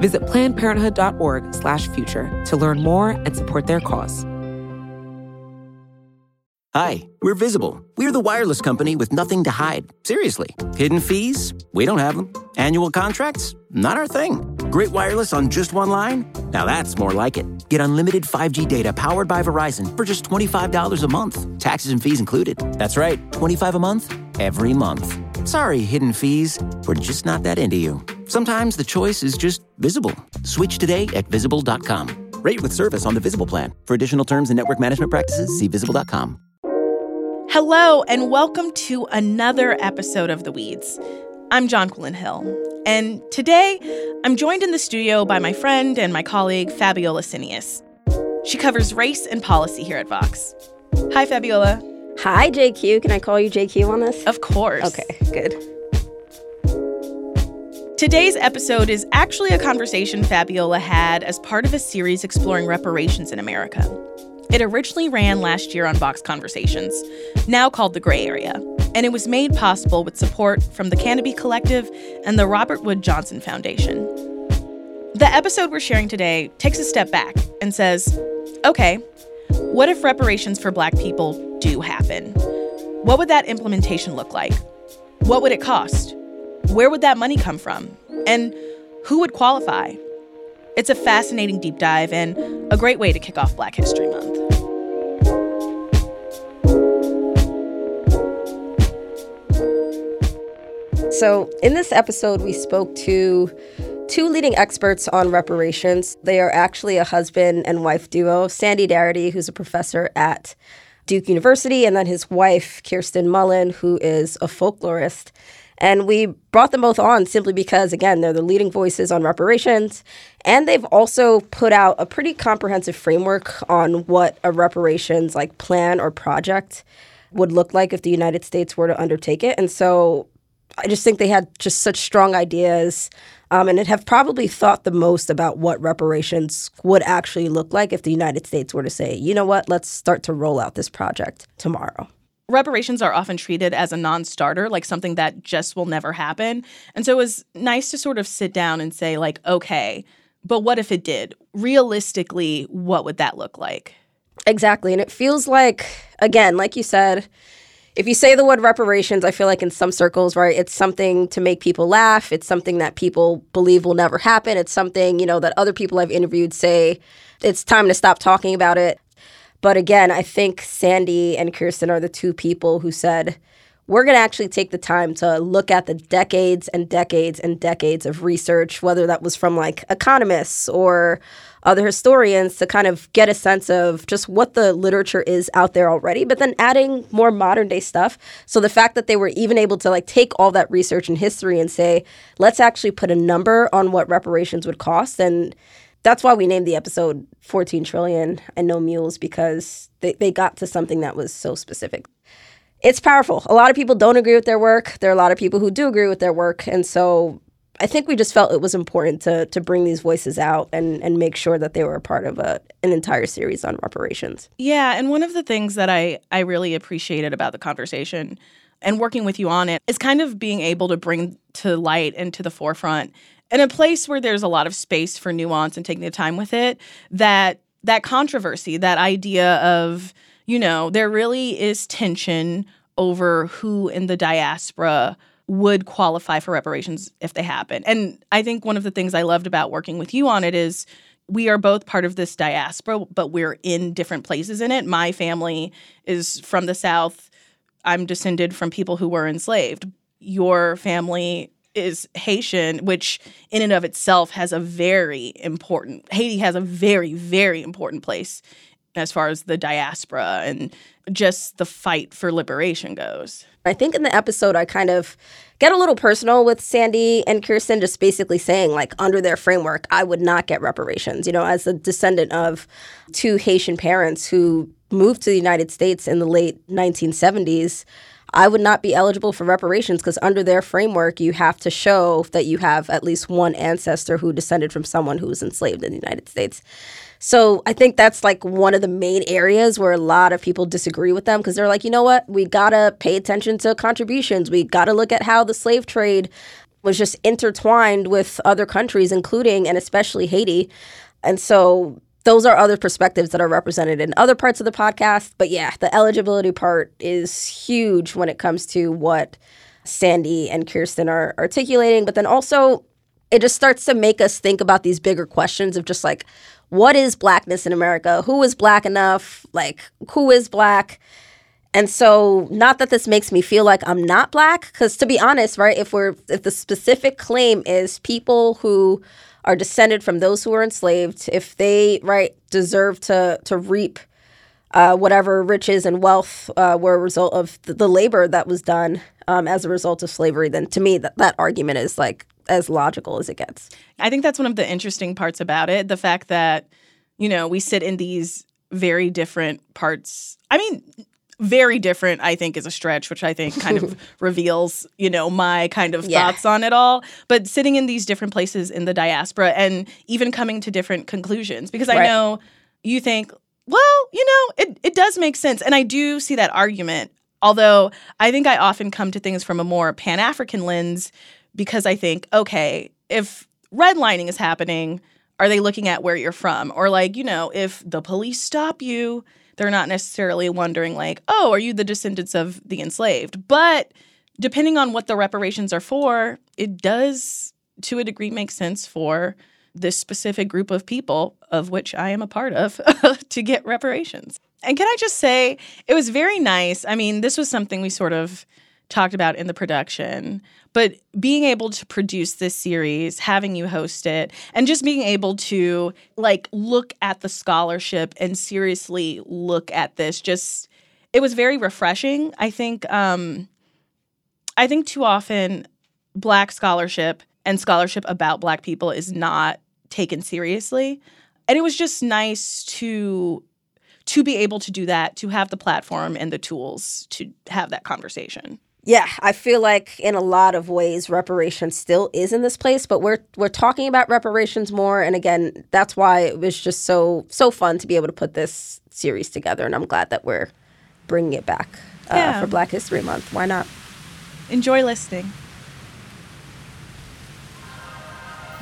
Visit PlannedParenthood.org/future to learn more and support their cause. Hi, we're Visible. We're the wireless company with nothing to hide. Seriously. Hidden fees? We don't have them. Annual contracts? Not our thing. Great wireless on just one line? Now that's more like it. Get unlimited 5G data powered by Verizon for just $25 a month. Taxes and fees included. That's right, $25 a month, every month. Sorry, hidden fees. We're just not that into you. Sometimes the choice is just Visible. Switch today at Visible.com. Rate with service on the Visible plan. For additional terms and network management practices, see Visible.com. Hello, and welcome to another episode of The Weeds. I'm Jonquilin Hill, and today I'm joined in the studio by my friend and my colleague, Fabiola Cineas. She covers race and policy here at Vox. Hi, Fabiola. Hi, JQ. Can I call you JQ on this? Of course. Okay, good. Today's episode is actually a conversation Fabiola had as part of a series exploring reparations in America. It originally ran last year on Vox Conversations, now called The Gray Area, and it was made possible with support from the Canopy Collective and the Robert Wood Johnson Foundation. The episode we're sharing today takes a step back and says, okay, what if reparations for Black people do happen? What would that implementation look like? What would it cost? Where would that money come from? And who would qualify? It's a fascinating deep dive and a great way to kick off Black History Month. So in this episode, we spoke to two leading experts on reparations. They are actually a husband and wife duo, Sandy Darity, who's a professor at Duke University, and then his wife, Kirsten Mullen, who is a folklorist. And we brought them both on simply because, again, they're the leading voices on reparations. And they've also put out a pretty comprehensive framework on what a reparations plan or project would look like if the United States were to undertake it. And so I just think they had just such strong ideas and have probably thought the most about what reparations would actually look like if the United States were to say, you know what, let's start to roll out this project tomorrow. Reparations are often treated as a non-starter, like something that just will never happen. And so it was nice to sort of sit down and say, okay, but what if it did? Realistically, what would that look like? Exactly. And it feels like, again, like you said, if you say the word reparations, I feel like in some circles, right, it's something to make people laugh. It's something that people believe will never happen. It's something, that other people I've interviewed say it's time to stop talking about it. But again, I think Sandy and Kirsten are the two people who said, we're going to actually take the time to look at the decades and decades and decades of research, whether that was from economists or other historians, to kind of get a sense of just what the literature is out there already, but then adding more modern day stuff. So the fact that they were even able to take all that research and history and say, let's actually put a number on what reparations would cost. And that's why we named the episode 14 Trillion and No Mules, because they got to something that was so specific. It's powerful. A lot of people don't agree with their work. There are a lot of people who do agree with their work. And so I think we just felt it was important to bring these voices out and make sure that they were a part of an entire series on reparations. Yeah. And one of the things that I really appreciated about the conversation and working with you on it is kind of being able to bring to light and to the forefront, in a place where there's a lot of space for nuance and taking the time with it, that controversy, that idea of, there really is tension over who in the diaspora would qualify for reparations if they happen. And I think one of the things I loved about working with you on it is we are both part of this diaspora, but we're in different places in it. My family is from the South. I'm descended from people who were enslaved. Your family is Haitian, which in and of itself has a very important place as far as the diaspora and just the fight for liberation goes. I think in the episode, I kind of get a little personal with Sandy and Kirsten, just basically saying, like, under their framework, I would not get reparations. You know, as a descendant of two Haitian parents who moved to the United States in the late 1970s, I would not be eligible for reparations because under their framework, you have to show that you have at least one ancestor who descended from someone who was enslaved in the United States. So I think that's like one of the main areas where a lot of people disagree with them because they're like, you know what, we got to pay attention to contributions. We got to look at how the slave trade was just intertwined with other countries, including and especially Haiti. And so those are other perspectives that are represented in other parts of the podcast. But yeah, the eligibility part is huge when it comes to what Sandy and Kirsten are articulating. But then also it just starts to make us think about these bigger questions of just like, what is blackness in America? Who is black enough? Like, who is black? And so not that this makes me feel like I'm not black, because to be honest, right, if the specific claim is people who are descended from those who were enslaved, if they, right, deserve to reap whatever riches and wealth were a result of the labor that was done as a result of slavery, then to me that argument is like as logical as it gets. I think that's one of the interesting parts about it, the fact that, you know, we sit in these very different parts. I mean, very different, I think, is a stretch, which I think kind of reveals, you know, my kind of thoughts on it all. But sitting in these different places in the diaspora and even coming to different conclusions, because I know you think, well, you know, it does make sense. And I do see that argument, although I think I often come to things from a more Pan-African lens because I think, okay, if redlining is happening, are they looking at where you're from? Or like, you know, if the police stop you, they're not necessarily wondering like, oh, are you the descendants of the enslaved? But depending on what the reparations are for, it does to a degree make sense for this specific group of people, of which I am a part of, to get reparations. And can I just say, it was very nice. I mean, this was something we sort of talked about in the production, but being able to produce this series, having you host it, and just being able to like look at the scholarship and seriously look at this, just it was very refreshing. I think too often Black scholarship and scholarship about Black people is not taken seriously, and it was just nice to be able to do that, to have the platform and the tools to have that conversation. Yeah, I feel like in a lot of ways reparations still is in this place, but we're talking about reparations more. And again, that's why it was just so fun to be able to put this series together. And I'm glad that we're bringing it back for Black History Month. Why not? Enjoy listening.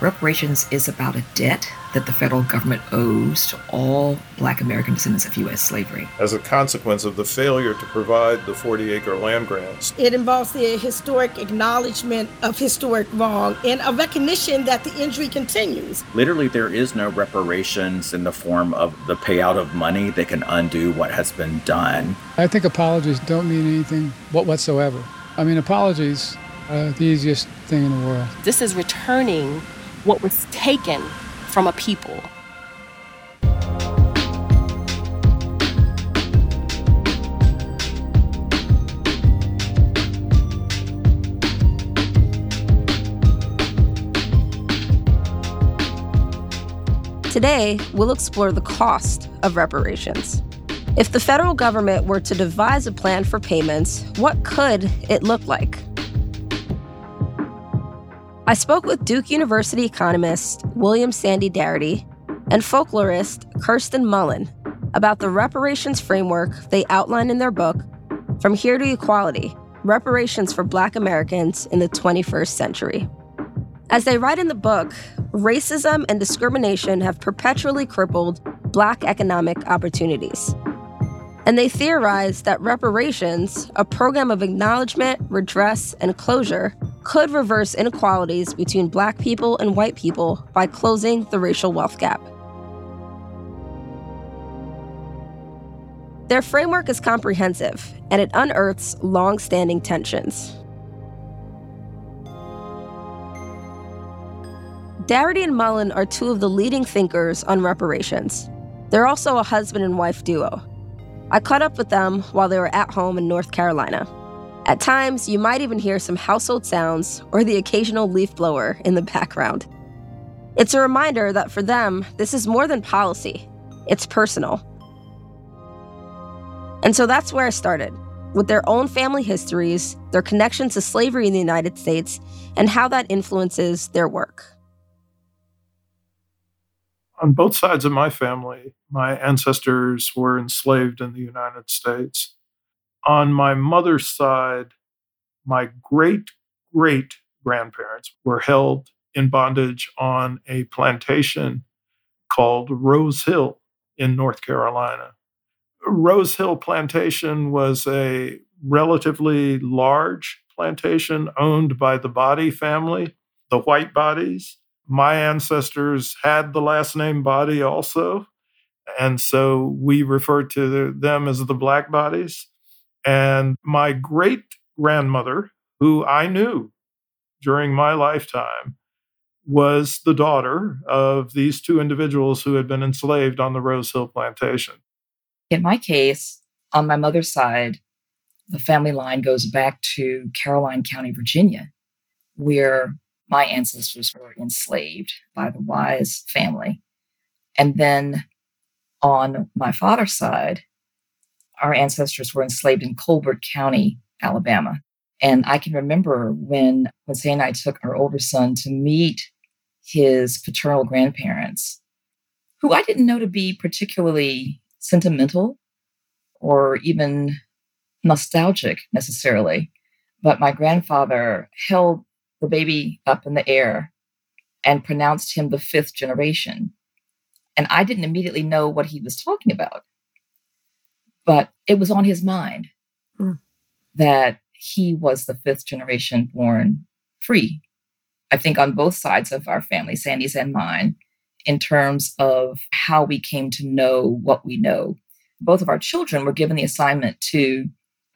Reparations is about a debt that the federal government owes to all Black American descendants of U.S. slavery. As a consequence of the failure to provide the 40-acre land grants. It involves the historic acknowledgement of historic wrong and a recognition that the injury continues. Literally, there is no reparations in the form of the payout of money that can undo what has been done. I think apologies don't mean anything whatsoever. I mean, apologies are the easiest thing in the world. This is returning what was taken from a people. Today, we'll explore the cost of reparations. If the federal government were to devise a plan for payments, what could it look like? I spoke with Duke University economist William "Sandy" Darity and folklorist Kirsten Mullen about the reparations framework they outline in their book, From Here to Equality, Reparations for Black Americans in the 21st Century. As they write in the book, racism and discrimination have perpetually crippled Black economic opportunities. And they theorize that reparations, a program of acknowledgement, redress, and closure, could reverse inequalities between Black people and white people by closing the racial wealth gap. Their framework is comprehensive, and it unearths long-standing tensions. Darity and Mullen are two of the leading thinkers on reparations, They're also a husband and wife duo. I caught up with them while they were at home in North Carolina. At times, you might even hear some household sounds or the occasional leaf blower in the background. It's a reminder that for them, this is more than policy. It's personal. And so that's where I started, with their own family histories, their connection to slavery in the United States, and how that influences their work. On both sides of my family, my ancestors were enslaved in the United States. On my mother's side, my great-great-grandparents were held in bondage on a plantation called Rose Hill in North Carolina. Rose Hill Plantation was a relatively large plantation owned by the Bodie family, the white Boddies. My ancestors had the last name Bodie also, and so we refer to them as the Black Boddies. And my great-grandmother, who I knew during my lifetime, was the daughter of these two individuals who had been enslaved on the Rose Hill Plantation. In my case, on my mother's side, the family line goes back to Caroline County, Virginia, where my ancestors were enslaved by the Wise family. And then on my father's side, our ancestors were enslaved in Colbert County, Alabama. And I can remember when Sandy and I took our older son to meet his paternal grandparents, who I didn't know to be particularly sentimental or even nostalgic necessarily. But my grandfather held the baby up in the air and pronounced him the fifth generation. And I didn't immediately know what he was talking about. But it was on his mind that he was the fifth generation born free. I think on both sides of our family, Sandy's and mine, in terms of how we came to know what we know. Both of our children were given the assignment to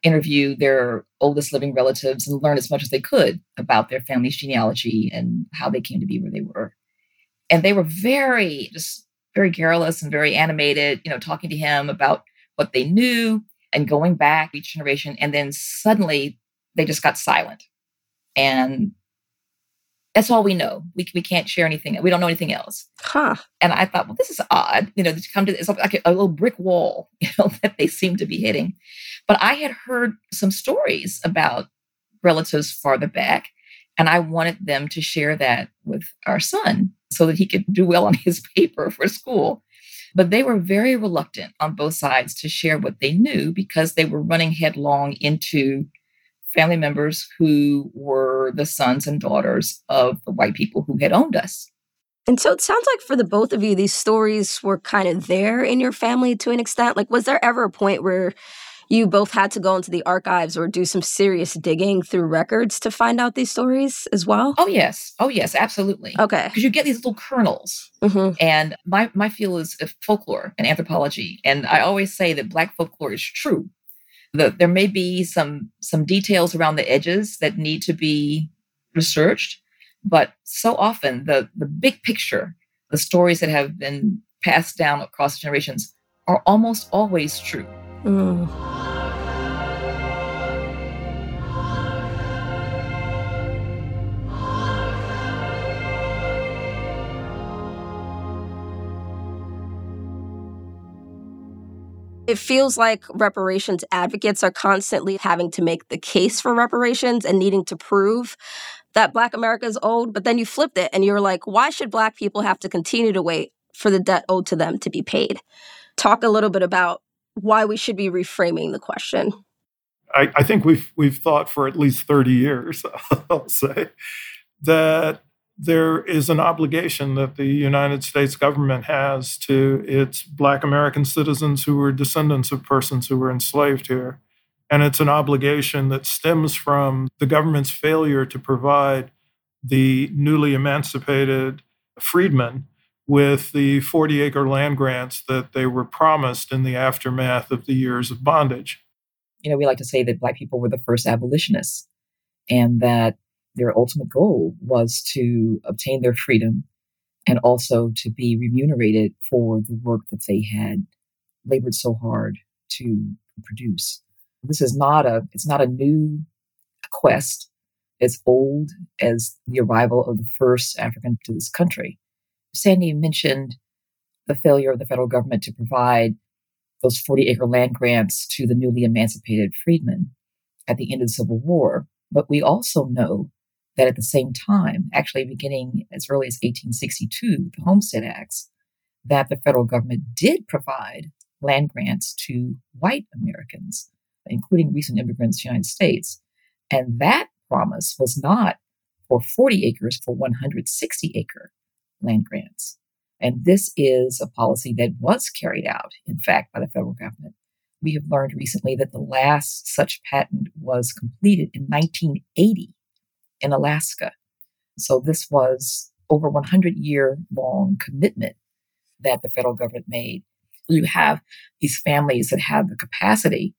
interview their oldest living relatives and learn as much as they could about their family's genealogy and how they came to be where they were. And they were very garrulous and very animated, talking to him about what they knew and going back each generation. And then suddenly they just got silent. And that's all we know. We can't share anything. We don't know anything else. Huh. And I thought, well, this is odd. To come to, it's like a little brick wall, that they seem to be hitting. But I had heard some stories about relatives farther back, and I wanted them to share that with our son so that he could do well on his paper for school. But they were very reluctant on both sides to share what they knew because they were running headlong into family members who were the sons and daughters of the white people who had owned us. And so it sounds like for the both of you, these stories were kind of there in your family to an extent. Like, was there ever a point where you both had to go into the archives or do some serious digging through records to find out these stories as well? Oh, yes, absolutely. Okay. Because you get these little kernels. Mm-hmm. And my field is folklore and anthropology. And I always say that Black folklore is true. There may be some details around the edges that need to be researched, but so often the big picture, the stories that have been passed down across generations are almost always true. Mm. It feels like reparations advocates are constantly having to make the case for reparations and needing to prove that Black America is owed. But then you flipped it and you were like, why should Black people have to continue to wait for the debt owed to them to be paid? Talk a little bit about why we should be reframing the question. I think we've thought for at least 30 years, I'll say, that there is an obligation that the United States government has to its Black American citizens who were descendants of persons who were enslaved here. And it's an obligation that stems from the government's failure to provide the newly emancipated freedmen with the 40 acre land grants that they were promised in the aftermath of the years of bondage. We like to say that Black people were the first abolitionists and that their ultimate goal was to obtain their freedom and also to be remunerated for the work that they had labored so hard to produce. This is not it's not a new quest. It's old as the arrival of the first African to this country. Sandy mentioned the failure of the federal government to provide those 40-acre land grants to the newly emancipated freedmen at the end of the Civil War. But we also know that at the same time, actually beginning as early as 1862, the Homestead Acts, that the federal government did provide land grants to white Americans, including recent immigrants to the United States. And that promise was not for 40 acres, for 160-acre land grants. And this is a policy that was carried out, in fact, by the federal government. We have learned recently that the last such patent was completed in 1980 in Alaska. So this was over 100-year-long commitment that the federal government made. You have these families that have the capacity,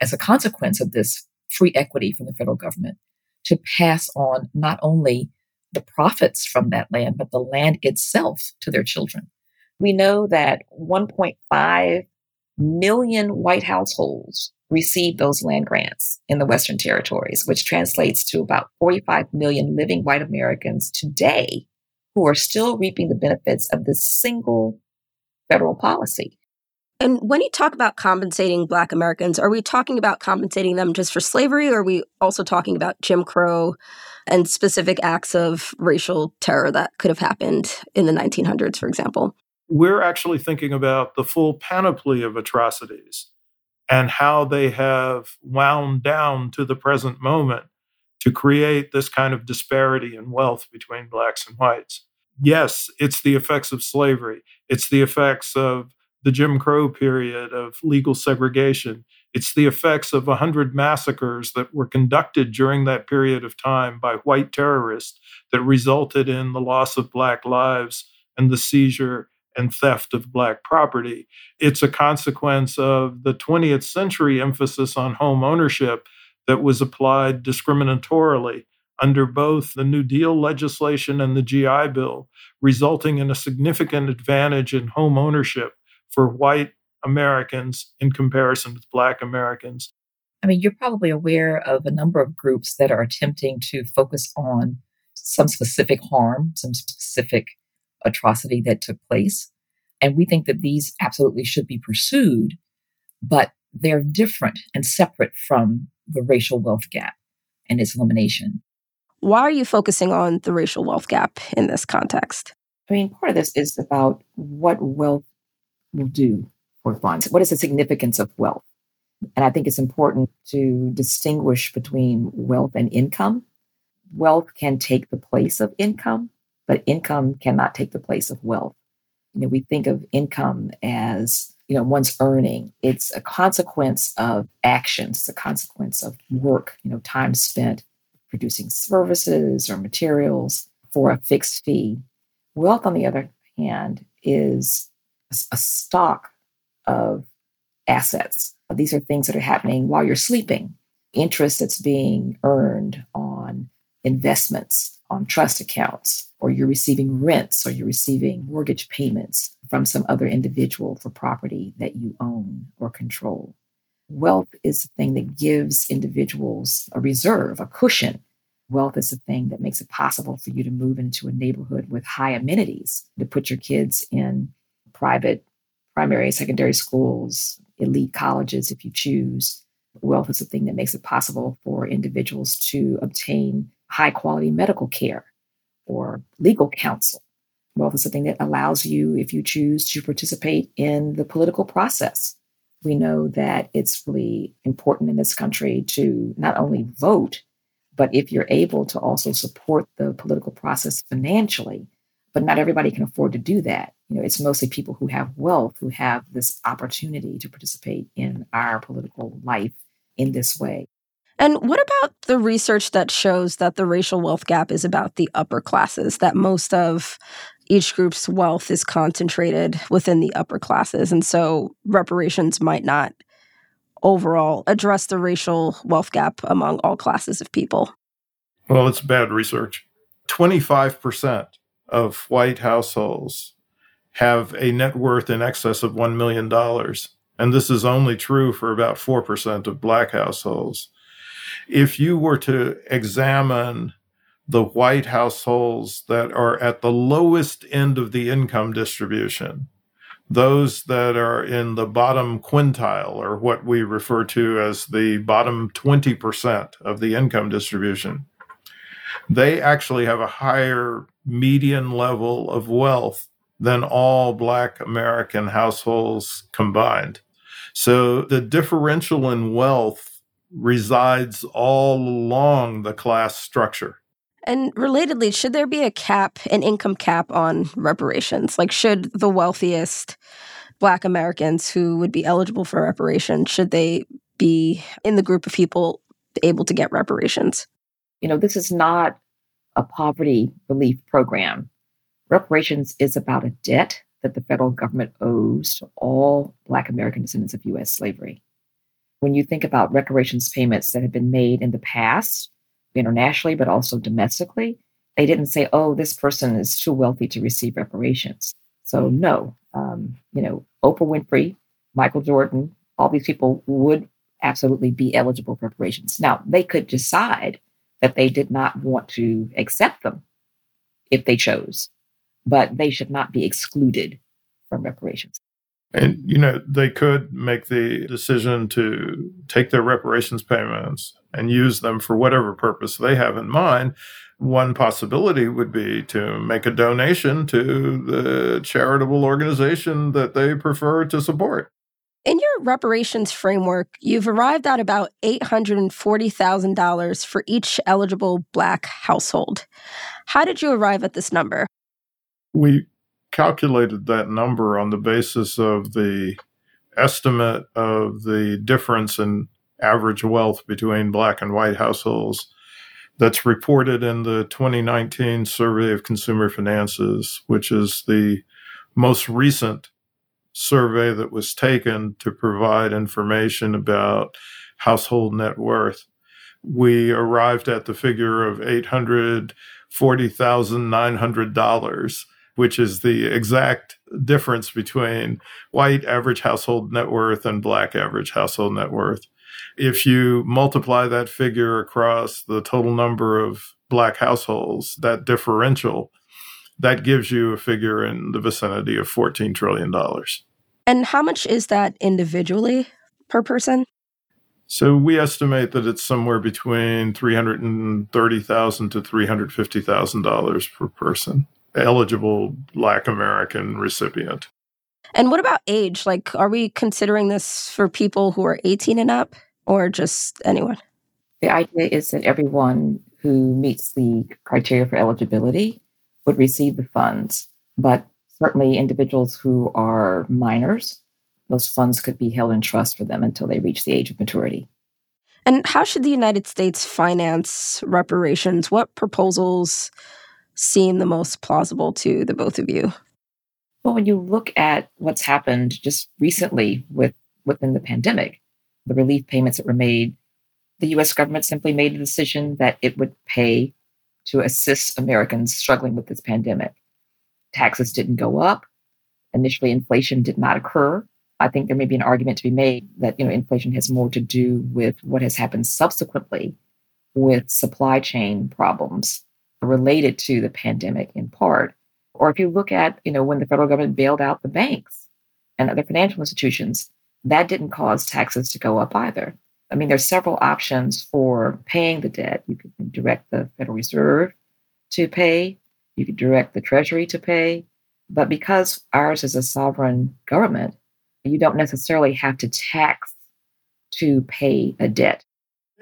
as a consequence of this free equity from the federal government, to pass on not only the profits from that land, but the land itself to their children. We know that 1.5 million white households received those land grants in the Western Territories, which translates to about 45 million living white Americans today who are still reaping the benefits of this single federal policy. And when you talk about compensating Black Americans, are we talking about compensating them just for slavery, or are we also talking about Jim Crow and specific acts of racial terror that could have happened in the 1900s, for example? We're actually thinking about the full panoply of atrocities and how they have wound down to the present moment to create this kind of disparity in wealth between Blacks and whites. Yes, it's the effects of slavery. It's the effects of the Jim Crow period of legal segregation. It's the effects of 100 massacres that were conducted during that period of time by white terrorists that resulted in the loss of Black lives and the seizure and theft of Black property. It's a consequence of the 20th century emphasis on home ownership that was applied discriminatorily under both the New Deal legislation and the GI Bill, resulting in a significant advantage in home ownership for white Americans in comparison with Black Americans. I mean, you're probably aware of a number of groups that are attempting to focus on some specific harm, some specific atrocity that took place. And we think that these absolutely should be pursued, but they're different and separate from the racial wealth gap and its elimination. Why are you focusing on the racial wealth gap in this context? I mean, part of this is about what wealth will do for funds. What is the significance of wealth? And I think it's important to distinguish between wealth and income. Wealth can take the place of income, but income cannot take the place of wealth. You know, we think of income as, you know, one's earning. It's a consequence of actions. It's a consequence of work, you know, time spent producing services or materials for a fixed fee. Wealth, on the other hand, is a stock of assets. These are things that are happening while you're sleeping. Interest that's being earned on investments, on trust accounts, or you're receiving rents, or you're receiving mortgage payments from some other individual for property that you own or control. Wealth is the thing that gives individuals a reserve, a cushion. Wealth is the thing that makes it possible for you to move into a neighborhood with high amenities, to put your kids in private, primary, secondary schools, elite colleges, if you choose. Wealth is the thing that makes it possible for individuals to obtain high-quality medical care or legal counsel. Wealth is the thing that allows you, if you choose, to participate in the political process. We know that it's really important in this country to not only vote, but if you're able to also support the political process financially. But not everybody can afford to do that. You know, it's mostly people who have wealth who have this opportunity to participate in our political life in this way. And what about the research that shows that the racial wealth gap is about the upper classes, that most of each group's wealth is concentrated within the upper classes? And so reparations might not overall address the racial wealth gap among all classes of people. Well, it's bad research. 25%. of white households have a net worth in excess of $1 million. And this is only true for about 4% of black households. If you were to examine the white households that are at the lowest end of the income distribution, those that are in the bottom quintile, or what we refer to as the bottom 20% of the income distribution, they actually have a higher median level of wealth than all Black American households combined. So the differential in wealth resides all along the class structure. And relatedly, should there be a cap, an income cap on reparations? Like, should the wealthiest Black Americans who would be eligible for reparations, should they be in the group of people able to get reparations? You know, this is not a poverty relief program. Reparations is about a debt that the federal government owes to all Black American descendants of U.S. slavery. When you think about reparations payments that have been made in the past, internationally, but also domestically, they didn't say, oh, this person is too wealthy to receive reparations. So no, Oprah Winfrey, Michael Jordan, all these people would absolutely be eligible for reparations. Now, they could decide that they did not want to accept them if they chose, but they should not be excluded from reparations. And, you know, they could make the decision to take their reparations payments and use them for whatever purpose they have in mind. One possibility would be to make a donation to the charitable organization that they prefer to support. In your reparations framework, you've arrived at about $840,000 for each eligible Black household. How did you arrive at this number? We calculated that number on the basis of the estimate of the difference in average wealth between Black and white households that's reported in the 2019 Survey of Consumer Finances, which is the most recent survey that was taken to provide information about household net worth. We arrived at the figure of $840,900, which is the exact difference between white average household net worth and Black average household net worth. If you multiply that figure across the total number of Black households, that differential, that gives you a figure in the vicinity of $14 trillion. And how much is that individually per person? So we estimate that it's somewhere between $330,000 to $350,000 per person, eligible Black American recipient. And what about age? Like, are we considering this for people who are 18 and up or just anyone? The idea is that everyone who meets the criteria for eligibility would receive the funds, but certainly individuals who are minors, those funds could be held in trust for them until they reach the age of maturity. And how should the United States finance reparations? What proposals seem the most plausible to the both of you? Well, when you look at what's happened just recently within the pandemic, the relief payments that were made, the U.S. government simply made the decision that it would pay to assist Americans struggling with this pandemic. Taxes didn't go up. Initially, inflation did not occur. I think there may be an argument to be made that, you know, inflation has more to do with what has happened subsequently with supply chain problems related to the pandemic in part. Or if you look at, you know, when the federal government bailed out the banks and other financial institutions, that didn't cause taxes to go up either. I mean, there's several options for paying the debt. You could direct the Federal Reserve to pay. You could direct the Treasury to pay. But because ours is a sovereign government, you don't necessarily have to tax to pay a debt.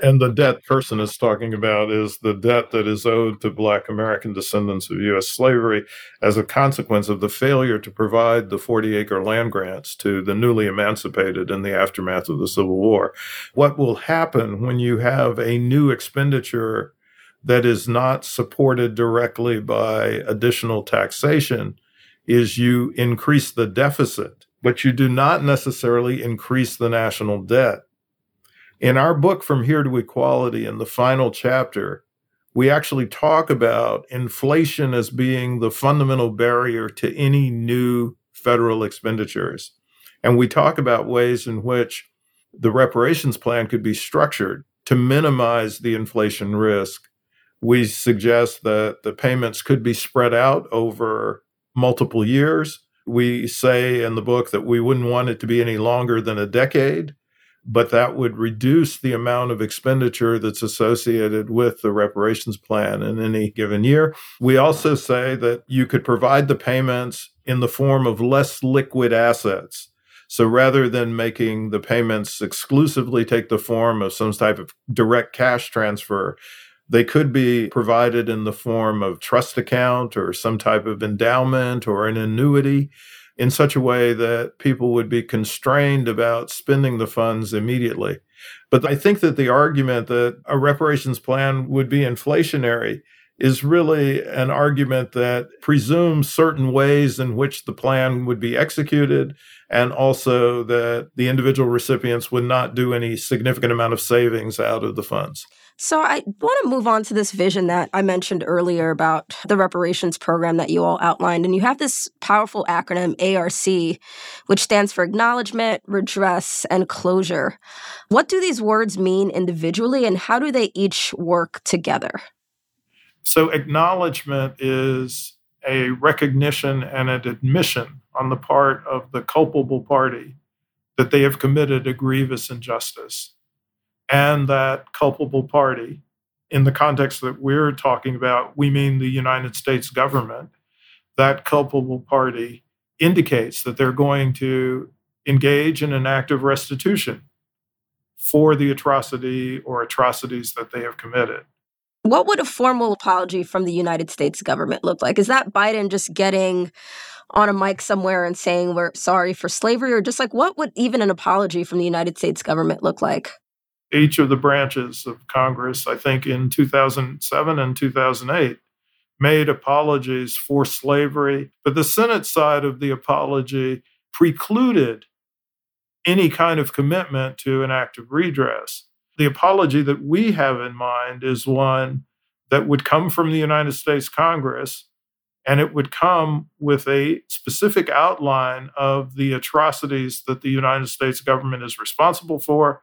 And the debt person is talking about is the debt that is owed to Black American descendants of U.S. slavery as a consequence of the failure to provide the 40 acre land grants to the newly emancipated in the aftermath of the Civil War. What will happen when you have a new expenditure that is not supported directly by additional taxation is you increase the deficit, but you do not necessarily increase the national debt. In our book, From Here to Equality, in the final chapter, we actually talk about inflation as being the fundamental barrier to any new federal expenditures. And we talk about ways in which the reparations plan could be structured to minimize the inflation risk. We suggest that the payments could be spread out over multiple years. We say in the book that we wouldn't want it to be any longer than a decade, but that would reduce the amount of expenditure that's associated with the reparations plan in any given year. We also say that you could provide the payments in the form of less liquid assets. So rather than making the payments exclusively take the form of some type of direct cash transfer, they could be provided in the form of trust account or some type of endowment or an annuity in such a way that people would be constrained about spending the funds immediately. But I think that the argument that a reparations plan would be inflationary is really an argument that presumes certain ways in which the plan would be executed, and also that the individual recipients would not do any significant amount of savings out of the funds. So I want to move on to this vision that I mentioned earlier about the reparations program that you all outlined. And you have this powerful acronym, ARC, which stands for Acknowledgement, Redress, and Closure. What do these words mean individually, and how do they each work together? So acknowledgement is a recognition and an admission on the part of the culpable party that they have committed a grievous injustice. And that culpable party, in the context that we're talking about, we mean the United States government, that culpable party indicates that they're going to engage in an act of restitution for the atrocity or atrocities that they have committed. What would a formal apology from the United States government look like? Is that Biden just getting on a mic somewhere and saying we're sorry for slavery? Or just like, what would even an apology from the United States government look like? Each of the branches of Congress, I think in 2007 and 2008, made apologies for slavery. But the Senate side of the apology precluded any kind of commitment to an act of redress. The apology that we have in mind is one that would come from the United States Congress, and it would come with a specific outline of the atrocities that the United States government is responsible for,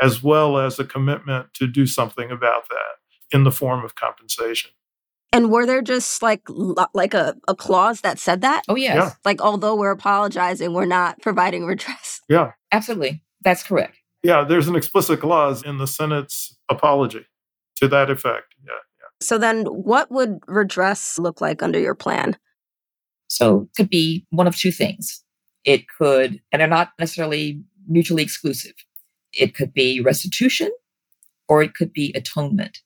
as well as a commitment to do something about that in the form of compensation. And were there just like a clause that said that? Oh, yes. Yeah. Like, although we're apologizing, we're not providing redress. Yeah. Absolutely. That's correct. Yeah, there's an explicit clause in the Senate's apology to that effect. Yeah. So then what would redress look like under your plan? So it could be one of two things. It could, and they're not necessarily mutually exclusive. It could be restitution, or it could be atonement.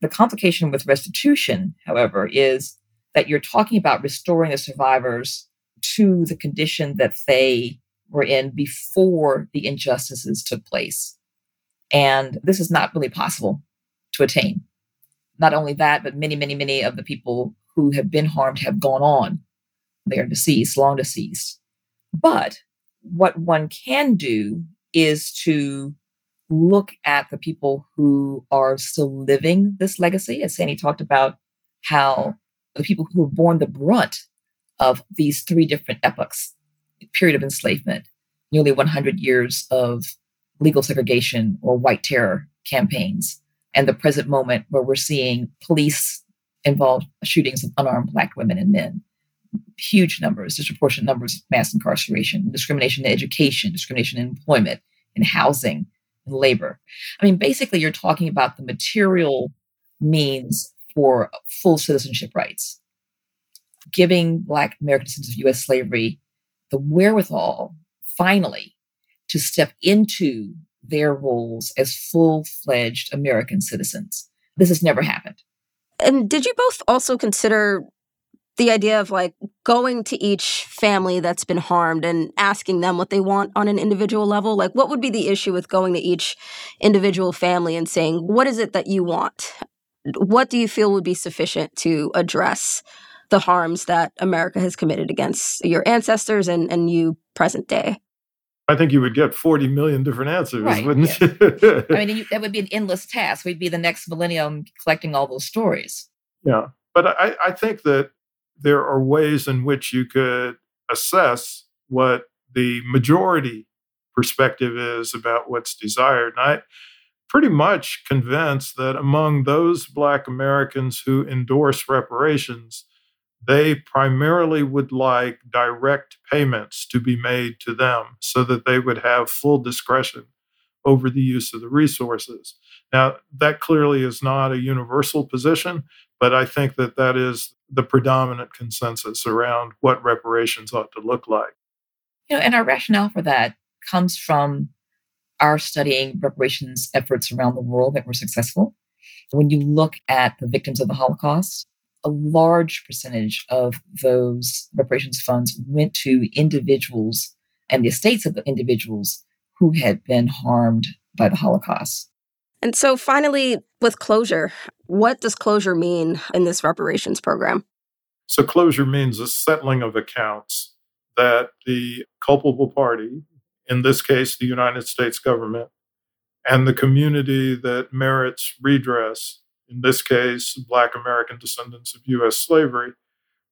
The complication with restitution, however, is that you're talking about restoring the survivors to the condition that they were in before the injustices took place. And this is not really possible to attain. Not only that, but many, many, many of the people who have been harmed have gone on. They are deceased, long deceased. But what one can do is to look at the people who are still living this legacy. As Sandy talked about, how the people who have borne the brunt of these three different epochs, period of enslavement, nearly 100 years of legal segregation or white terror campaigns, and the present moment where we're seeing police-involved shootings of unarmed Black women and men. Huge numbers, disproportionate numbers of mass incarceration, discrimination in education, discrimination in employment, in housing, in labor. I mean, basically, you're talking about the material means for full citizenship rights. Giving Black American descendants of U.S. slavery the wherewithal, finally, to step into their roles as full-fledged American citizens. This has never happened. And did you both also consider the idea of like going to each family that's been harmed and asking them what they want on an individual level? Like, what would be the issue with going to each individual family and saying, what is it that you want? What do you feel would be sufficient to address the harms that America has committed against your ancestors and you present day? I think you would get 40 million different answers, right, wouldn't you? I mean, that would be an endless task. We'd be the next millennium collecting all those stories. Yeah. But I think that there are ways in which you could assess what the majority perspective is about what's desired. And I'm pretty much convinced that among those Black Americans who endorse reparations, they primarily would like direct payments to be made to them so that they would have full discretion over the use of the resources. Now, that clearly is not a universal position, but I think that that is the predominant consensus around what reparations ought to look like. You know, and our rationale for that comes from our studying reparations efforts around the world that were successful. When you look at the victims of the Holocaust, a large percentage of those reparations funds went to individuals and the estates of the individuals who had been harmed by the Holocaust. And so finally, with closure, what does closure mean in this reparations program? So closure means a settling of accounts that the culpable party, in this case, the United States government, and the community that merits redress, in this case, Black American descendants of U.S. slavery,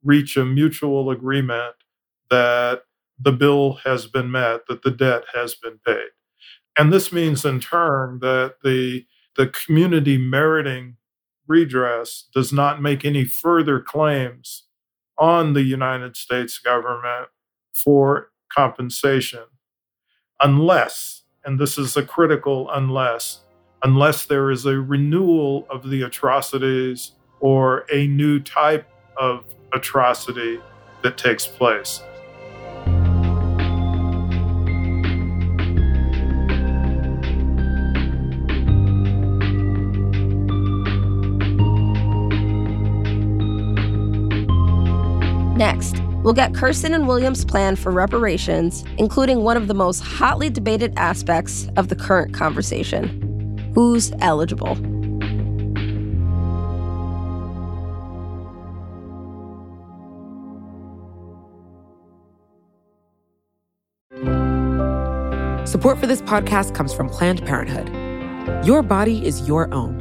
reach a mutual agreement that the bill has been met, that the debt has been paid. And this means, in turn, that the community meriting redress does not make any further claims on the United States government for compensation unless, and this is a critical unless there is a renewal of the atrocities or a new type of atrocity that takes place. Next, we'll get Kirsten and William's plan for reparations, including one of the most hotly debated aspects of the current conversation. Who's eligible? Support for this podcast comes from Planned Parenthood. Your body is your own.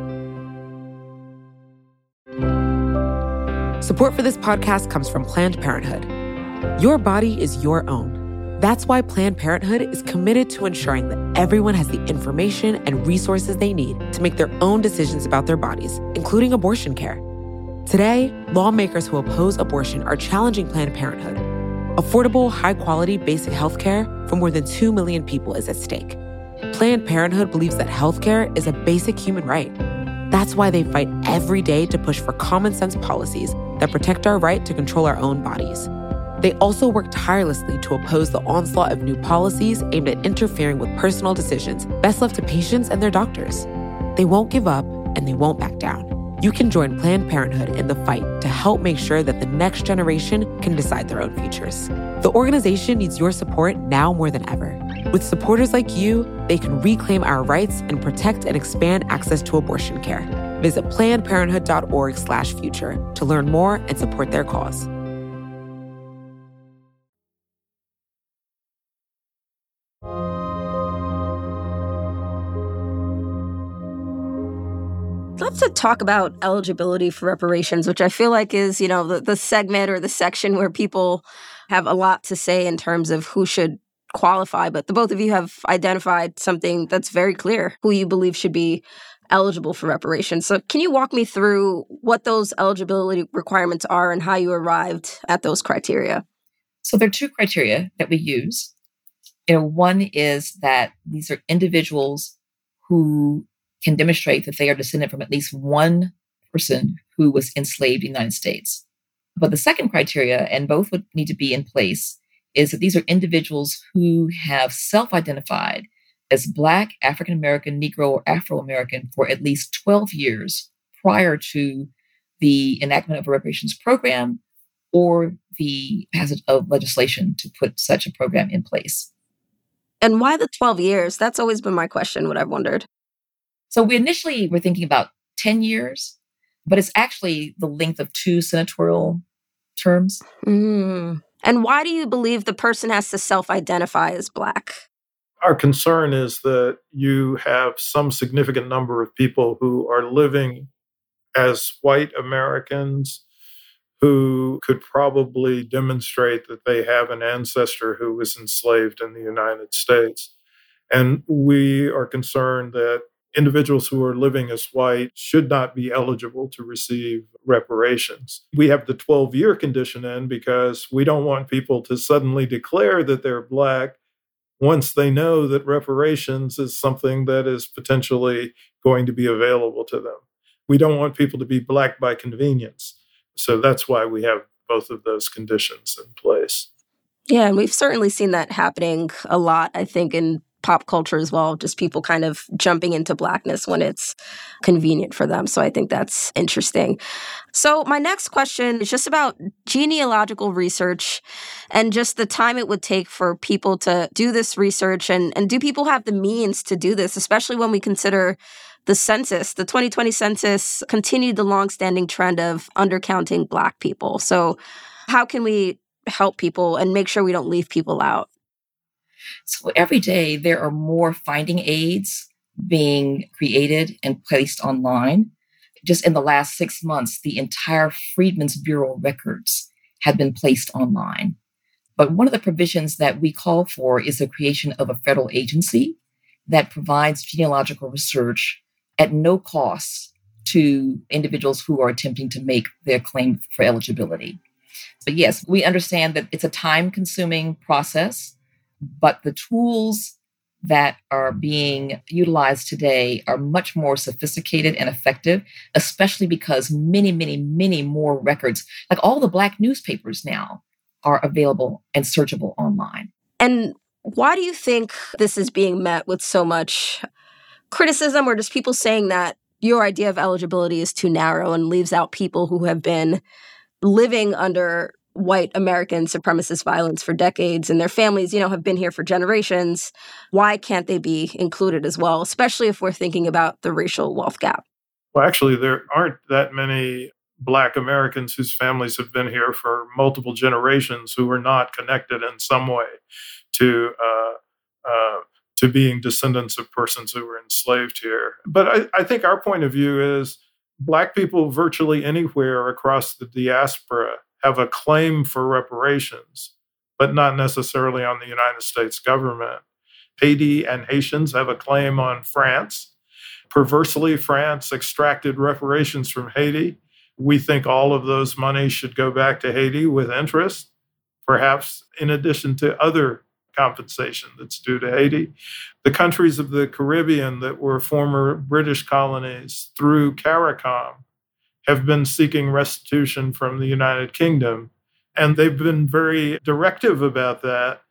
Support for this podcast comes from Planned Parenthood. Your body is your own. That's why Planned Parenthood is committed to ensuring that everyone has the information and resources they need to make their own decisions about their bodies, including abortion care. Today, lawmakers who oppose abortion are challenging Planned Parenthood. Affordable, high-quality, basic health care for more than 2 million people is at stake. Planned Parenthood believes that health care is a basic human right. That's why they fight every day to push for common-sense policies that protect our right to control our own bodies. They also work tirelessly to oppose the onslaught of new policies aimed at interfering with personal decisions best left to patients and their doctors. They won't give up, and they won't back down. You can join Planned Parenthood in the fight to help make sure that the next generation can decide their own futures. The organization needs your support now more than ever. With supporters like you, they can reclaim our rights and protect and expand access to abortion care. Visit PlannedParenthood.org/future to learn more and support their cause. To talk about eligibility for reparations, which I feel like is, you know, the segment or the section where people have a lot to say in terms of who should qualify, but the both of you have identified something that's very clear, who you believe should be eligible for reparations. So can you walk me through what those eligibility requirements are and how you arrived at those criteria? So there are two criteria that we use. One is that these are individuals who can demonstrate that they are descended from at least one person who was enslaved in the United States. But the second criteria, and both would need to be in place, is that these are individuals who have self-identified as Black, African American, Negro, or Afro American for at least 12 years prior to the enactment of a reparations program or the passage of legislation to put such a program in place. And why the 12 years? That's always been my question, what I've wondered. So we initially were thinking about 10 years, but it's actually the length of two senatorial terms. Mm. And why do you believe the person has to self-identify as Black? Our concern is that you have some significant number of people who are living as white Americans who could probably demonstrate that they have an ancestor who was enslaved in the United States. And we are concerned that individuals who are living as white should not be eligible to receive reparations. We have the 12-year condition in because we don't want people to suddenly declare that they're Black once they know that reparations is something that is potentially going to be available to them. We don't want people to be Black by convenience. So that's why we have both of those conditions in place. Yeah, and we've certainly seen that happening a lot, I think, in pop culture as well, just people kind of jumping into Blackness when it's convenient for them. So I think that's interesting. So my next question is just about genealogical research and just the time it would take for people to do this research. And do people have the means to do this, especially when we consider the census? The 2020 census continued the longstanding trend of undercounting Black people. So how can we help people and make sure we don't leave people out? So every day there are more finding aids being created and placed online. Just in the last 6 months, the entire Freedmen's Bureau records have been placed online. But one of the provisions that we call for is the creation of a federal agency that provides genealogical research at no cost to individuals who are attempting to make their claim for eligibility. But yes, we understand that it's a time-consuming process. But the tools that are being utilized today are much more sophisticated and effective, especially because many, many, many more records, like all the Black newspapers now, are available and searchable online. And why do you think this is being met with so much criticism or just people saying that your idea of eligibility is too narrow and leaves out people who have been living under white American supremacist violence for decades and their families, have been here for generations? Why can't they be included as well, especially if we're thinking about the racial wealth gap? Well, actually, there aren't that many Black Americans whose families have been here for multiple generations who are not connected in some way to being descendants of persons who were enslaved here. But I think our point of view is Black people virtually anywhere across the diaspora have a claim for reparations, but not necessarily on the United States government. Haiti and Haitians have a claim on France. Perversely, France extracted reparations from Haiti. We think all of those monies should go back to Haiti with interest, perhaps in addition to other compensation that's due to Haiti. The countries of the Caribbean that were former British colonies through CARICOM have been seeking restitution from the United Kingdom. And they've been very directive about that.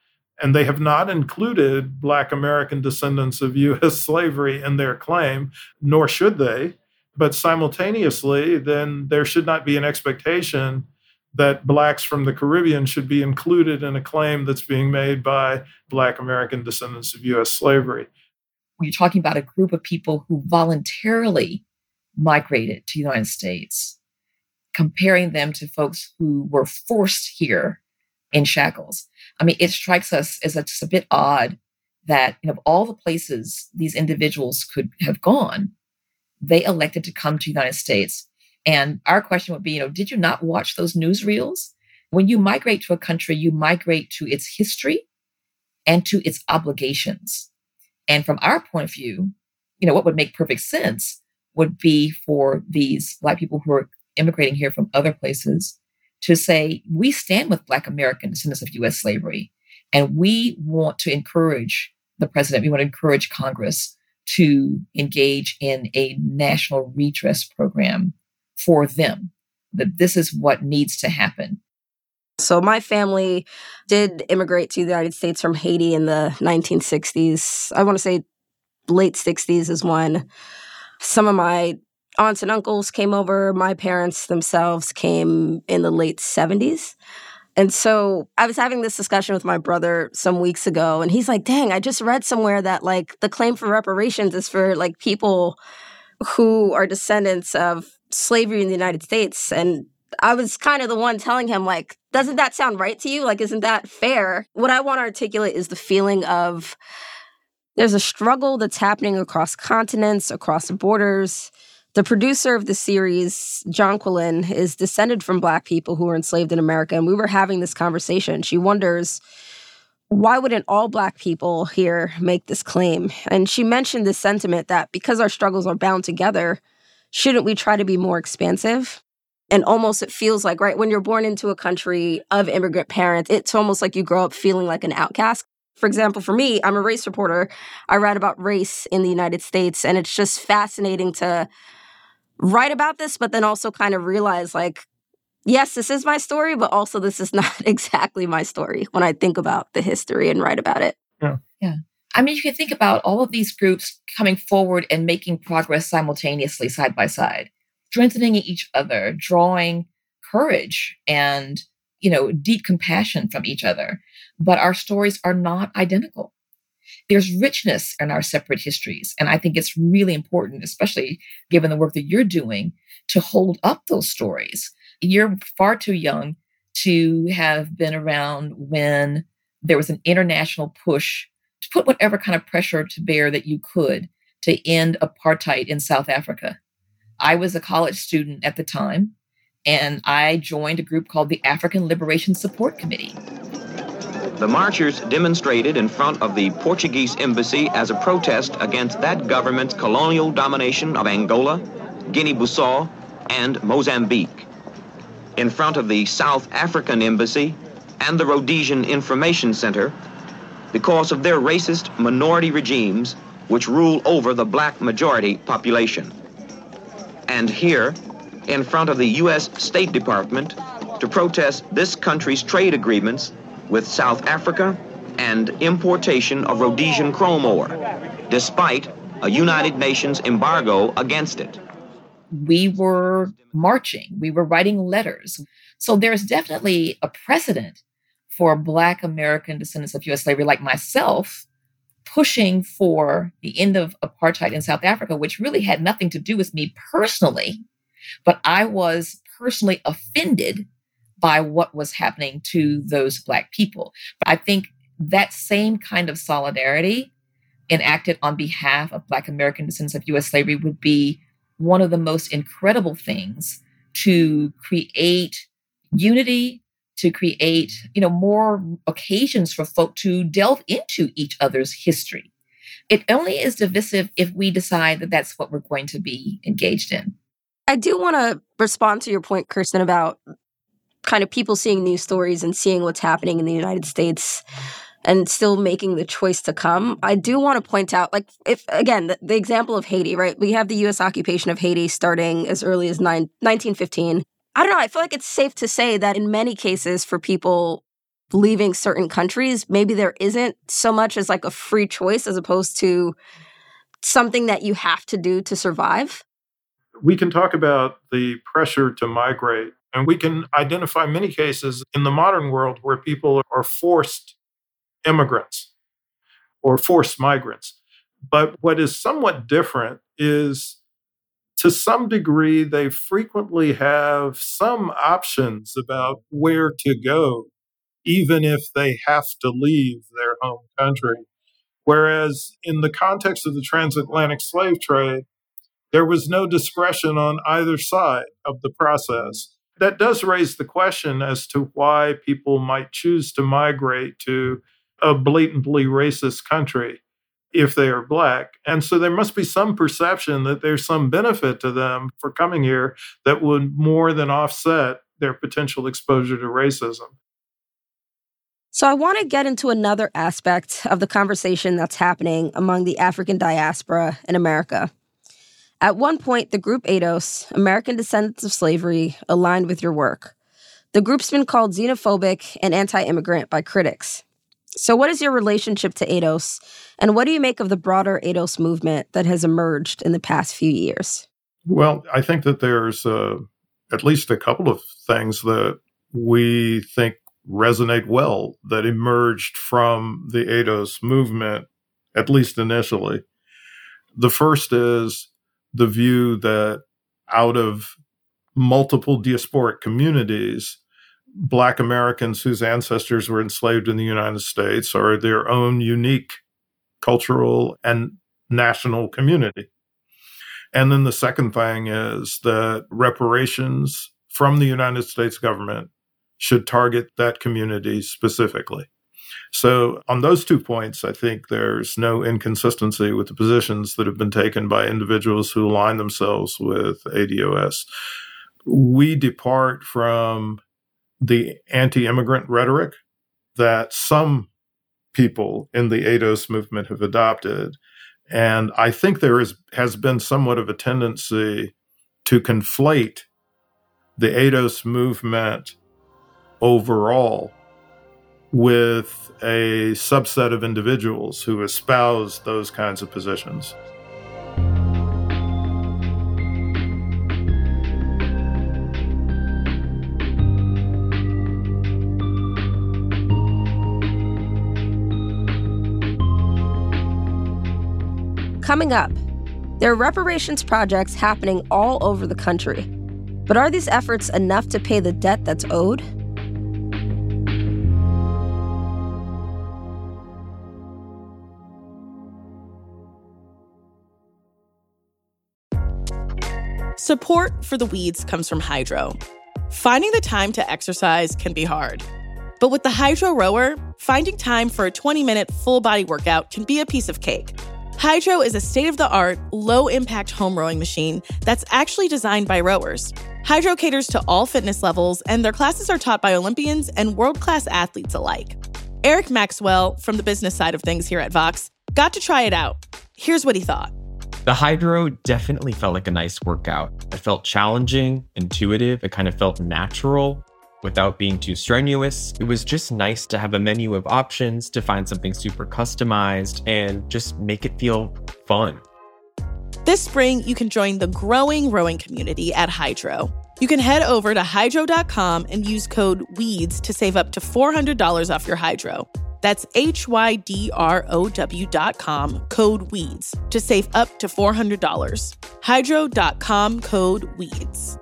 And they have not included Black American descendants of U.S. slavery in their claim, nor should they. But simultaneously, then there should not be an expectation that Blacks from the Caribbean should be included in a claim that's being made by Black American descendants of U.S. slavery. We're talking about a group of people who voluntarily migrated to the United States, comparing them to folks who were forced here in shackles. I mean, it strikes us as a bit odd that of all the places these individuals could have gone, they elected to come to the United States. And our question would be, did you not watch those newsreels? When you migrate to a country, you migrate to its history and to its obligations. And from our point of view, you know, what would make perfect sense would be for these Black people who are immigrating here from other places to say, we stand with Black American descendants of U.S. slavery, and we want to encourage the president, we want to encourage Congress to engage in a national redress program for them, that this is what needs to happen. So my family did immigrate to the United States from Haiti in the 1960s. I want to say late 60s is when some of my aunts and uncles came over. My parents themselves came in the late 70s. And so I was having this discussion with my brother some weeks ago, and he's like, dang, I just read somewhere that like the claim for reparations is for like people who are descendants of slavery in the United States. And I was kind of the one telling him, like, doesn't that sound right to you? Like, isn't that fair? What I want to articulate is the feeling of there's a struggle that's happening across continents, across borders. The producer of the series, Jonquilin, is descended from Black people who were enslaved in America, and we were having this conversation. She wonders, why wouldn't all Black people here make this claim? And she mentioned this sentiment that because our struggles are bound together, shouldn't we try to be more expansive? And almost it feels like, right, when you're born into a country of immigrant parents, it's almost like you grow up feeling like an outcast. For example, for me, I'm a race reporter. I write about race in the United States, and it's just fascinating to write about this, but then also kind of realize, like, yes, this is my story, but also this is not exactly my story when I think about the history and write about it. Yeah. I mean, you can think about all of these groups coming forward and making progress simultaneously, side by side, strengthening each other, drawing courage and, you know, deep compassion from each other. But our stories are not identical. There's richness in our separate histories. And I think it's really important, especially given the work that you're doing, to hold up those stories. You're far too young to have been around when there was an international push to put whatever kind of pressure to bear that you could to end apartheid in South Africa. I was a college student at the time, and I joined a group called the African Liberation Support Committee. The marchers demonstrated in front of the Portuguese embassy as a protest against that government's colonial domination of Angola, Guinea-Bissau, and Mozambique. In front of the South African embassy and the Rhodesian Information Center, because of their racist minority regimes which rule over the Black majority population. And here, in front of the U.S. State Department, to protest this country's trade agreements with South Africa and importation of Rhodesian chrome ore, despite a United Nations embargo against it. We were marching, we were writing letters. So there's definitely a precedent for Black American descendants of U.S. slavery, like myself, pushing for the end of apartheid in South Africa, which really had nothing to do with me personally, but I was personally offended by what was happening to those Black people. But I think that same kind of solidarity enacted on behalf of Black American descendants of U.S. slavery would be one of the most incredible things to create unity, to create, you know, more occasions for folk to delve into each other's history. It only is divisive if we decide that that's what we're going to be engaged in. I do want to respond to your point, Kirsten, about kind of people seeing news stories and seeing what's happening in the United States and still making the choice to come. I do want to point out, like, if again, the example of Haiti, right? We have the U.S. occupation of Haiti starting as early as 1915. I don't know. I feel like it's safe to say that in many cases for people leaving certain countries, maybe there isn't so much as like a free choice as opposed to something that you have to do to survive. We can talk about the pressure to migrate. And we can identify many cases in the modern world where people are forced immigrants or forced migrants. But what is somewhat different is, to some degree, they frequently have some options about where to go, even if they have to leave their home country. Whereas in the context of the transatlantic slave trade, there was no discretion on either side of the process. That does raise the question as to why people might choose to migrate to a blatantly racist country if they are Black. And so there must be some perception that there's some benefit to them for coming here that would more than offset their potential exposure to racism. So I want to get into another aspect of the conversation that's happening among the African diaspora in America. At one point, the group ADOS, American Descendants of Slavery, aligned with your work. The group's been called xenophobic and anti-immigrant by critics. So what is your relationship to ADOS, and what do you make of the broader ADOS movement that has emerged in the past few years? Well, I think that there's at least a couple of things that we think resonate well that emerged from the ADOS movement, at least initially. The first is the view that out of multiple diasporic communities, Black Americans whose ancestors were enslaved in the United States are their own unique cultural and national community. And then the second thing is that reparations from the United States government should target that community specifically. So on those two points, I think there's no inconsistency with the positions that have been taken by individuals who align themselves with ADOS. We depart from the anti-immigrant rhetoric that some people in the ADOS movement have adopted. And I think there has been somewhat of a tendency to conflate the ADOS movement overall with a subset of individuals who espouse those kinds of positions. Coming up, there are reparations projects happening all over the country. But are these efforts enough to pay the debt that's owed? Support for The Weeds comes from Hydro. Finding the time to exercise can be hard. But with the Hydro Rower, finding time for a 20-minute full-body workout can be a piece of cake. Hydro is a state-of-the-art, low-impact home rowing machine that's actually designed by rowers. Hydro caters to all fitness levels, and their classes are taught by Olympians and world-class athletes alike. Eric Maxwell, from the business side of things here at Vox, got to try it out. Here's what he thought. The Hydro definitely felt like a nice workout. It felt challenging, intuitive. It kind of felt natural without being too strenuous. It was just nice to have a menu of options, to find something super customized, and just make it feel fun. This spring, you can join the growing rowing community at Hydro. You can head over to hydro.com and use code WEEDS to save up to $400 off your Hydro. That's HYDROW.com, code WEEDS, to save up to $400. Hydro.com, code WEEDS.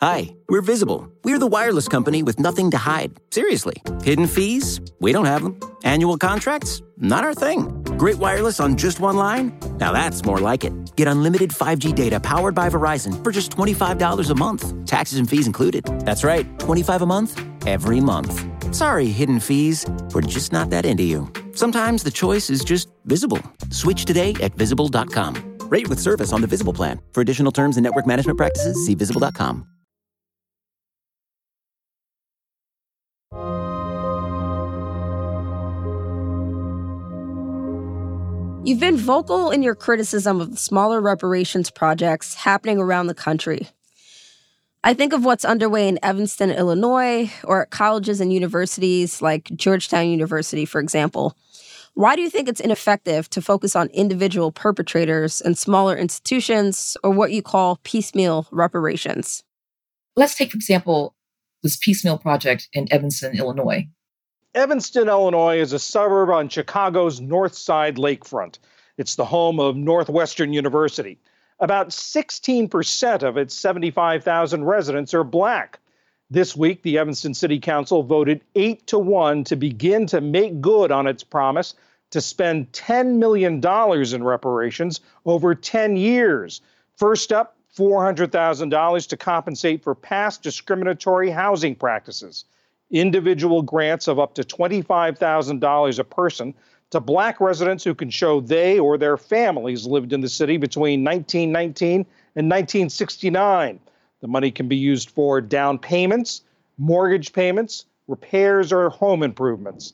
Hi, we're Visible. We're the wireless company with nothing to hide. Seriously. Hidden fees? We don't have them. Annual contracts? Not our thing. Great wireless on just one line? Now that's more like it. Get unlimited 5G data powered by Verizon for just $25 a month. Taxes and fees included. That's right, $25 a month, every month. Sorry, hidden fees. We're just not that into you. Sometimes the choice is just Visible. Switch today at Visible.com. Rate with service on the Visible plan. For additional terms and network management practices, see Visible.com. You've been vocal in your criticism of the smaller reparations projects happening around the country. I think of what's underway in Evanston, Illinois, or at colleges and universities like Georgetown University, for example. Why do you think it's ineffective to focus on individual perpetrators and smaller institutions, or what you call piecemeal reparations? Let's take, for example, this piecemeal project in Evanston, Illinois. Evanston, Illinois is a suburb on Chicago's north side lakefront. It's the home of Northwestern University. About 16% of its 75,000 residents are Black. This week, the Evanston City Council voted 8-1 to begin to make good on its promise to spend $10 million in reparations over 10 years. First up, $400,000 to compensate for past discriminatory housing practices. individual grants of up to $25,000 a person to Black residents who can show they or their families lived in the city between 1919 and 1969. The money can be used for down payments, mortgage payments, repairs, or home improvements.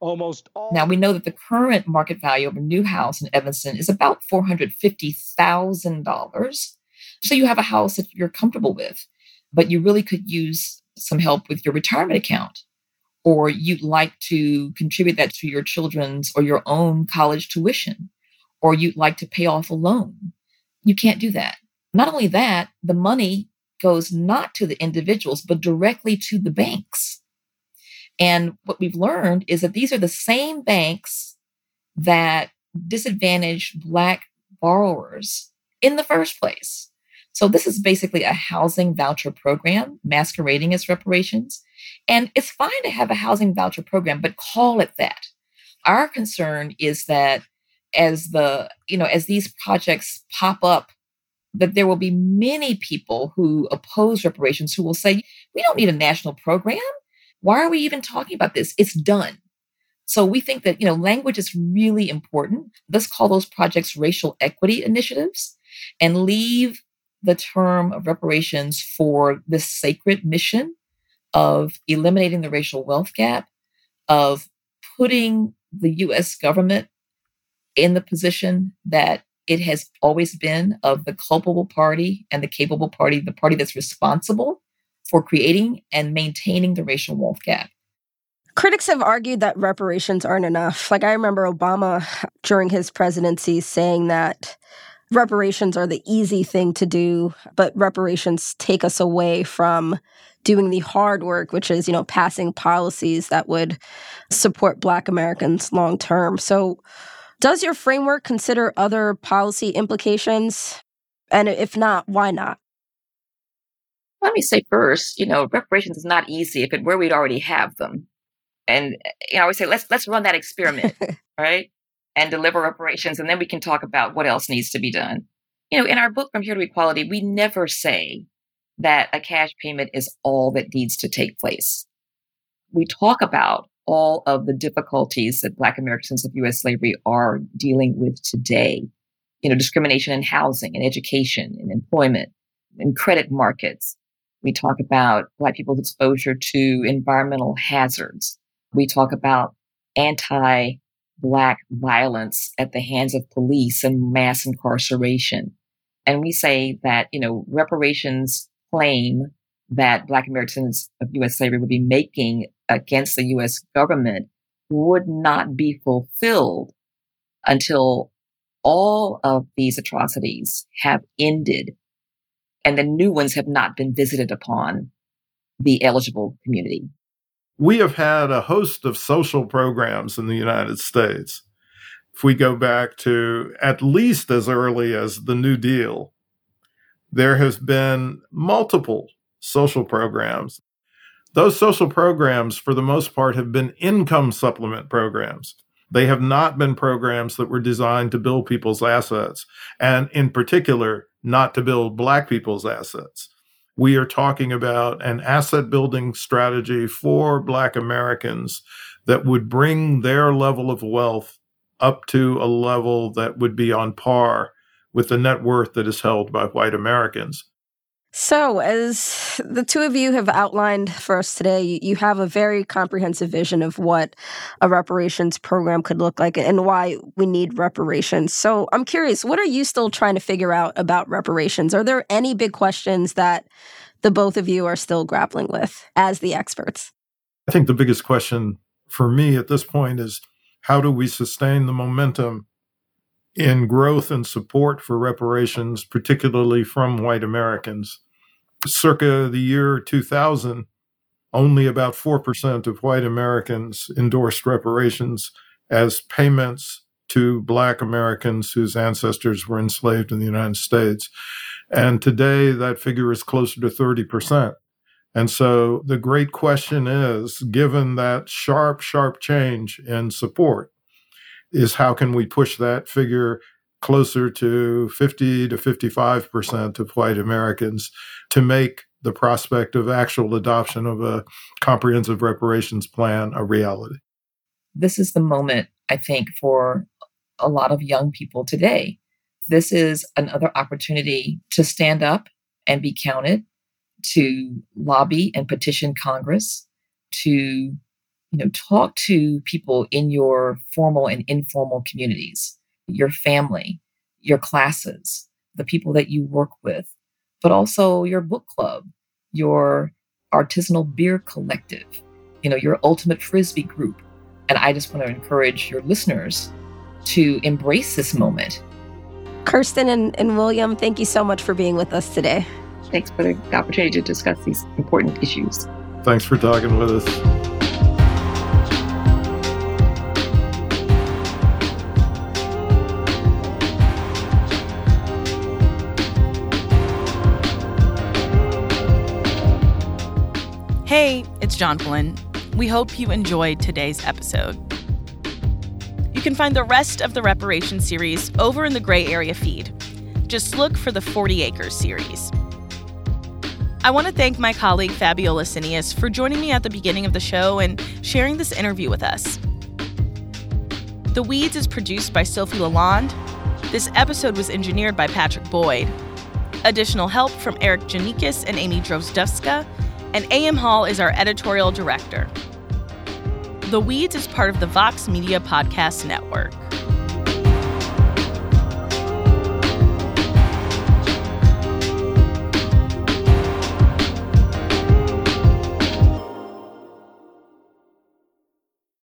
Almost all. Now, we know that the current market value of a new house in Evanston is about $450,000. So you have a house that you're comfortable with, but you really could use some help with your retirement account, or you'd like to contribute that to your children's or your own college tuition, or you'd like to pay off a loan. You can't do that. Not only that, the money goes not to the individuals, but directly to the banks. And what we've learned is that these are the same banks that disadvantage Black borrowers in the first place. So this is basically a housing voucher program masquerading as reparations. And it's fine to have a housing voucher program, but call it that. Our concern is that as these projects pop up, that there will be many people who oppose reparations who will say, we don't need a national program. Why are we even talking about this? It's done. So we think that, language is really important. Let's call those projects racial equity initiatives and leave the term of reparations for this sacred mission of eliminating the racial wealth gap, of putting the U.S. government in the position that it has always been, of the culpable party and the capable party, the party that's responsible for creating and maintaining the racial wealth gap. Critics have argued that reparations aren't enough. Like, I remember Obama during his presidency saying that reparations are the easy thing to do, but reparations take us away from doing the hard work, which is, passing policies that would support Black Americans long term. So does your framework consider other policy implications? And if not, why not? Let me say first, reparations is not easy. If it were, we'd already have them. And I always say, let's run that experiment, right? And deliver reparations, and then we can talk about what else needs to be done. In our book, From Here to Equality, we never say that a cash payment is all that needs to take place. We talk about all of the difficulties that Black Americans of U.S. slavery are dealing with today. Discrimination in housing and education and employment and credit markets. We talk about Black people's exposure to environmental hazards. We talk about anti-Black violence at the hands of police and mass incarceration. And we say that, reparations claim that Black Americans of U.S. slavery would be making against the U.S. government would not be fulfilled until all of these atrocities have ended and the new ones have not been visited upon the eligible community. We have had a host of social programs in the United States. If we go back to at least as early as the New Deal, there has been multiple social programs. Those social programs, for the most part, have been income supplement programs. They have not been programs that were designed to build people's assets, and in particular, not to build Black people's assets. We are talking about an asset building strategy for Black Americans that would bring their level of wealth up to a level that would be on par with the net worth that is held by white Americans. So, as the two of you have outlined for us today, you have a very comprehensive vision of what a reparations program could look like and why we need reparations. So I'm curious, what are you still trying to figure out about reparations? Are there any big questions that the both of you are still grappling with as the experts? I think the biggest question for me at this point is, how do we sustain the momentum in growth and support for reparations, particularly from white Americans? Circa the year 2000, only about 4% of white Americans endorsed reparations as payments to Black Americans whose ancestors were enslaved in the United States. And today, that figure is closer to 30%. And so the great question is, given that sharp, sharp change in support, is how can we push that figure closer to 50 to 55% of white Americans to make the prospect of actual adoption of a comprehensive reparations plan a reality. This is the moment, I think, for a lot of young people today. This is another opportunity to stand up and be counted, to lobby and petition Congress, to talk to people in your formal and informal communities, your family, your classes, the people that you work with, but also your book club, your artisanal beer collective, your ultimate Frisbee group. And I just want to encourage your listeners to embrace this moment. Kirsten and William, thank you so much for being with us today. Thanks for the opportunity to discuss these important issues. Thanks for talking with us. Hey, it's Jonquilin. We hope you enjoyed today's episode. You can find the rest of the reparations series over in the Gray Area feed. Just look for the 40 Acres series. I want to thank my colleague Fabiola Cineas for joining me at the beginning of the show and sharing this interview with us. The Weeds is produced by Sophie Lalonde. This episode was engineered by Patrick Boyd. Additional help from Eric Janikis and Amy Drozdowska. And A.M. Hall is our editorial director. The Weeds is part of the Vox Media Podcast Network.